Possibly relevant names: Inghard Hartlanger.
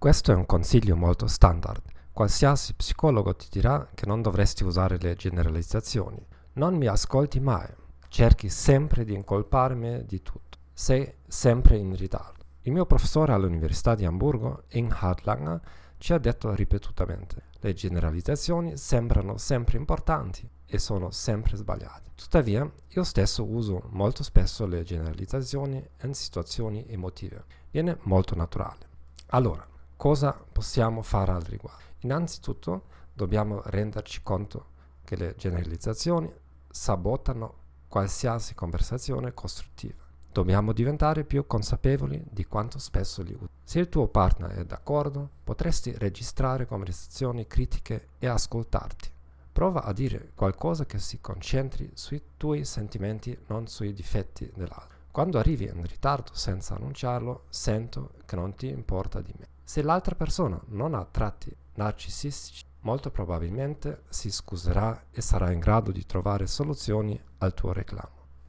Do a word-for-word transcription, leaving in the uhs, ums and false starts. Questo è un consiglio molto standard. Qualsiasi psicologo ti dirà che non dovresti usare le generalizzazioni. Non mi ascolti mai. Cerchi sempre di incolparmi di tutto. Sei sempre in ritardo. Il mio professore all'Università di Amburgo, Inghard Hartlanger, ci ha detto ripetutamente: le generalizzazioni sembrano sempre importanti e sono sempre sbagliate. Tuttavia, io stesso uso molto spesso le generalizzazioni in situazioni emotive. Viene molto naturale. Allora, cosa possiamo fare al riguardo? Innanzitutto dobbiamo renderci conto che le generalizzazioni sabotano qualsiasi conversazione costruttiva. Dobbiamo diventare più consapevoli di quanto spesso li usi. Se il tuo partner è d'accordo, potresti registrare conversazioni critiche e ascoltarti. Prova a dire qualcosa che si concentri sui tuoi sentimenti, non sui difetti dell'altro. Quando arrivi in ritardo senza annunciarlo, sento che non ti importa di me. Se l'altra persona non ha tratti narcisistici, molto probabilmente si scuserà e sarà in grado di trovare soluzioni al tuo reclamo.